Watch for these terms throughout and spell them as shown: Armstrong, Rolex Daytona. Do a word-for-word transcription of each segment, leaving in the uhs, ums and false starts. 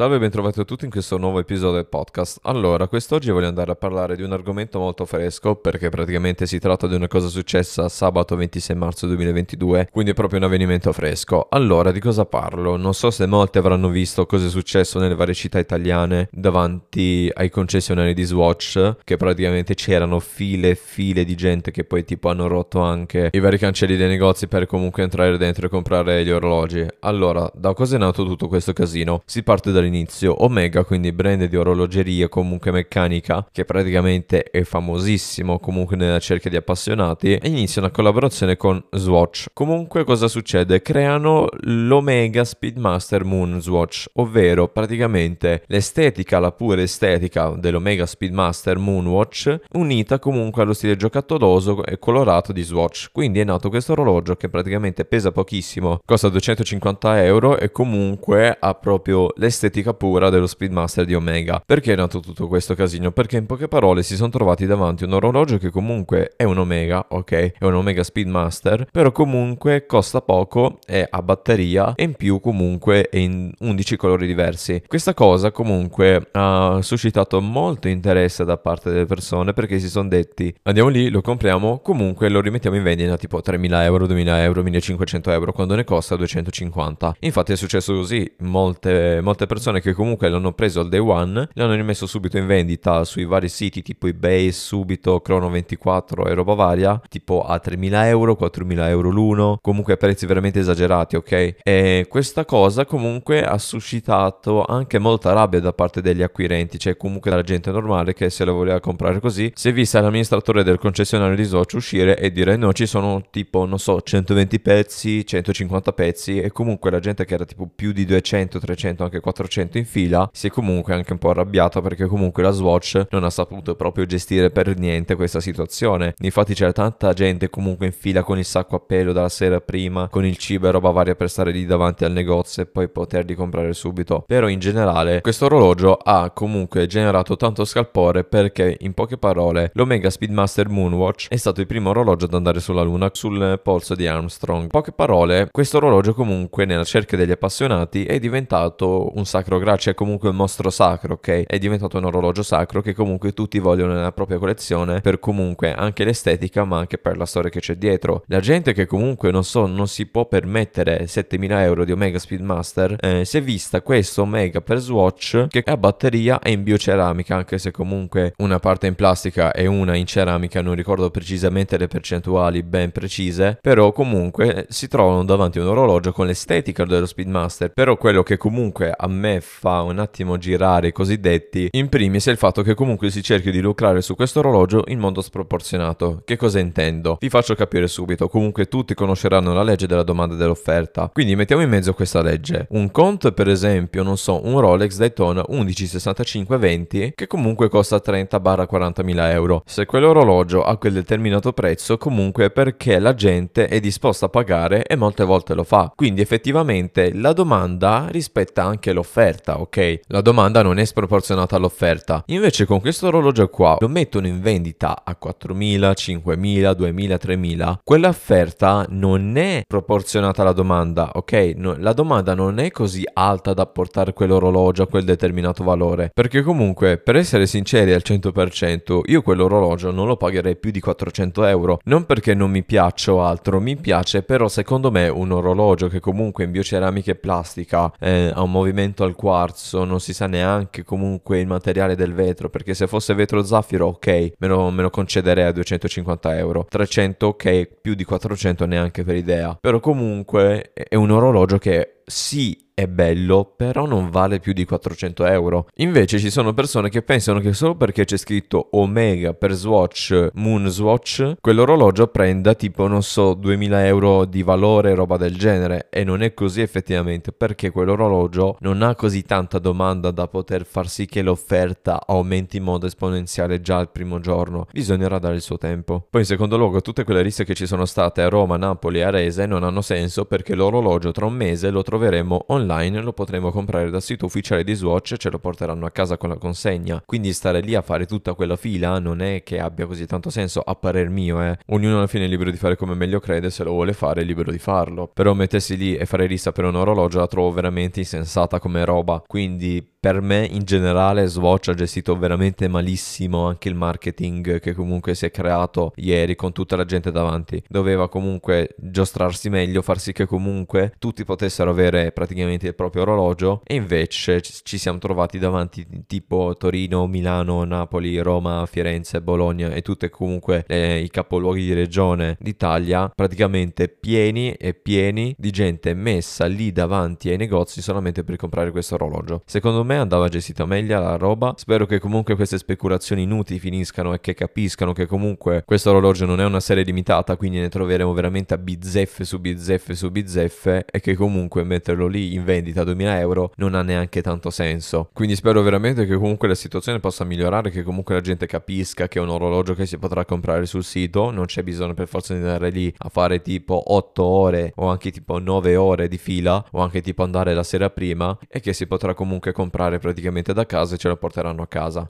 Salve e bentrovati a tutti in questo nuovo episodio del podcast. Allora, quest'oggi voglio andare a parlare di un argomento molto fresco, perché praticamente si tratta di una cosa successa sabato ventisei marzo duemilaventidue, quindi è proprio un avvenimento fresco. Allora, di cosa parlo? Non so se molti avranno visto cosa è successo nelle varie città italiane davanti ai concessionari di Swatch, che praticamente c'erano file e file di gente che poi tipo hanno rotto anche i vari cancelli dei negozi per comunque entrare dentro e comprare gli orologi. Allora, da cosa è nato tutto questo casino? Si parte da all'inizio Omega, quindi brand di orologeria comunque meccanica che praticamente è famosissimo comunque nella cerchia di appassionati, e inizia una collaborazione con Swatch. Comunque cosa succede? Creano l'Omega Speedmaster Moon Swatch, ovvero praticamente l'estetica, la pura estetica dell'Omega Speedmaster Moon Watch unita comunque allo stile giocattoloso e colorato di Swatch. Quindi è nato questo orologio che praticamente pesa pochissimo, costa duecentocinquanta euro e comunque ha proprio l'estetica pura dello Speedmaster di Omega. Perché è nato tutto questo casino? Perché in poche parole si sono trovati davanti un orologio che comunque è un Omega, ok? È un Omega Speedmaster, però comunque costa poco, è a batteria e in più comunque è in undici colori diversi. Questa cosa comunque ha suscitato molto interesse da parte delle persone, perché si sono detti andiamo lì, lo compriamo, comunque lo rimettiamo in vendita tipo tremila euro, duemila euro, millecinquecento euro quando ne costa duecentocinquanta. Infatti è successo così, molte, molte persone che comunque l'hanno preso al day one, l'hanno rimesso subito in vendita sui vari siti tipo eBay, subito Crono ventiquattro e roba varia, tipo a tremila euro, quattromila euro l'uno, comunque a prezzi veramente esagerati, ok? E questa cosa comunque ha suscitato anche molta rabbia da parte degli acquirenti, cioè comunque dalla gente normale che se lo voleva comprare così, si è vista l'amministratore del concessionario di Swatch uscire e dire no, ci sono tipo, non so, centoventi pezzi, centocinquanta pezzi, e comunque la gente che era tipo più di duecento, trecento, anche quattrocento in fila si è comunque anche un po' arrabbiata, perché comunque la Swatch non ha saputo proprio gestire per niente questa situazione. Infatti c'era tanta gente comunque in fila con il sacco a pelo dalla sera prima, con il cibo e roba varia per stare lì davanti al negozio e poi poterli comprare subito. Però in generale questo orologio ha comunque generato tanto scalpore, perché in poche parole l'Omega Speedmaster Moonwatch è stato il primo orologio ad andare sulla luna sul polso di Armstrong. In poche parole questo orologio comunque nella cerchia degli appassionati è diventato un sacco sacro grazie, è comunque un mostro sacro, ok? È diventato un orologio sacro che comunque tutti vogliono nella propria collezione, per comunque anche l'estetica ma anche per la storia che c'è dietro. La gente che comunque non so non si può permettere settemila euro di Omega Speedmaster eh, si è vista questo Omega per Swatch che ha batteria e in bioceramica, anche se comunque una parte in plastica e una in ceramica, non ricordo precisamente le percentuali ben precise, però comunque si trovano davanti a un orologio con l'estetica dello Speedmaster. Però quello che comunque a me fa un attimo girare i cosiddetti in primis è il fatto che comunque si cerchi di lucrare su questo orologio in modo sproporzionato. Che cosa intendo? Vi faccio capire subito. Comunque tutti conosceranno la legge della domanda e dell'offerta, quindi mettiamo in mezzo questa legge. Un conto per esempio, non so, un Rolex Daytona undici sessantacinque venti che comunque costa trenta quarantamila euro. Se quell'orologio ha quel determinato prezzo comunque è perché la gente è disposta a pagare e molte volte lo fa, quindi effettivamente la domanda rispetta anche l'offerta. Ok, la domanda non è sproporzionata all'offerta. Invece con questo orologio qua lo mettono in vendita a quattromila, cinquemila, duemila, tremila. Quell'offerta non è proporzionata alla domanda, ok? No, la domanda non è così alta da portare quell'orologio a quel determinato valore, perché comunque per essere sinceri al cento per cento io quell'orologio non lo pagherei più di quattrocento euro. Non perché non mi piaccia o altro, mi piace, però secondo me un orologio che comunque in bioceramica e plastica eh, ha un movimento al quarzo, non si sa neanche comunque il materiale del vetro, perché se fosse vetro zaffiro ok, me lo, me lo concederei a duecentocinquanta euro, trecento ok, più di quattrocento neanche per idea. Però comunque è un orologio che sì, è bello, però non vale più di quattrocento euro. Invece ci sono persone che pensano che solo perché c'è scritto Omega per Swatch, Moon Swatch, quell'orologio prenda tipo, non so, duemila euro di valore, roba del genere. E non è così effettivamente, perché quell'orologio non ha così tanta domanda da poter far sì che l'offerta aumenti in modo esponenziale già al primo giorno. Bisognerà dare il suo tempo. Poi in secondo luogo, tutte quelle risse che ci sono state a Roma, Napoli e Arese non hanno senso, perché l'orologio tra un mese lo troverà troveremo online, lo potremo comprare dal sito ufficiale di Swatch, ce lo porteranno a casa con la consegna, quindi stare lì a fare tutta quella fila non è che abbia così tanto senso, a parer mio. eh. Ognuno alla fine è libero di fare come meglio crede, se lo vuole fare è libero di farlo, però mettersi lì e fare rissa per un orologio la trovo veramente insensata come roba. Quindi per me in generale Swatch ha gestito veramente malissimo anche il marketing che comunque si è creato ieri con tutta la gente davanti. Doveva comunque giostrarsi meglio, far sì che comunque tutti potessero avere praticamente il proprio orologio, e invece ci siamo trovati davanti tipo Torino, Milano, Napoli, Roma, Firenze, Bologna e tutte comunque le, i capoluoghi di regione d'Italia praticamente pieni e pieni di gente messa lì davanti ai negozi solamente per comprare questo orologio. Secondo me andava gestita meglio la roba. Spero che comunque queste speculazioni inutili finiscano e che capiscano che comunque questo orologio non è una serie limitata, quindi ne troveremo veramente a bizzeffe su bizzeffe su bizzeffe, e che comunque metterlo lì in vendita a duemila euro non ha neanche tanto senso. Quindi spero veramente che comunque la situazione possa migliorare, che comunque la gente capisca che è un orologio che si potrà comprare sul sito, non c'è bisogno per forza di andare lì a fare tipo otto ore o anche tipo nove ore di fila, o anche tipo andare la sera prima, e che si potrà comunque comprare praticamente da casa e ce la porteranno a casa.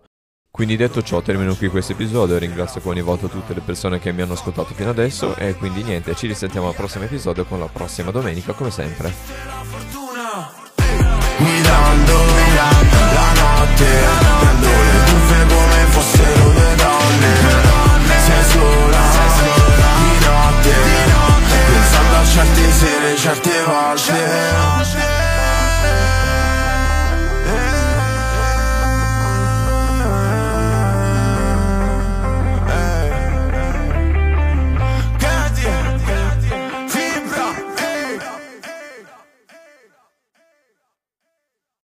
Quindi detto ciò termino qui questo episodio, ringrazio come ogni volta tutte le persone che mi hanno ascoltato fino adesso, e quindi niente, ci risentiamo al prossimo episodio con la prossima domenica come sempre. Guidando la notte, prendo le tuffe come fossero due donne, sei sola di notte, pensando a certe sere, certe volte.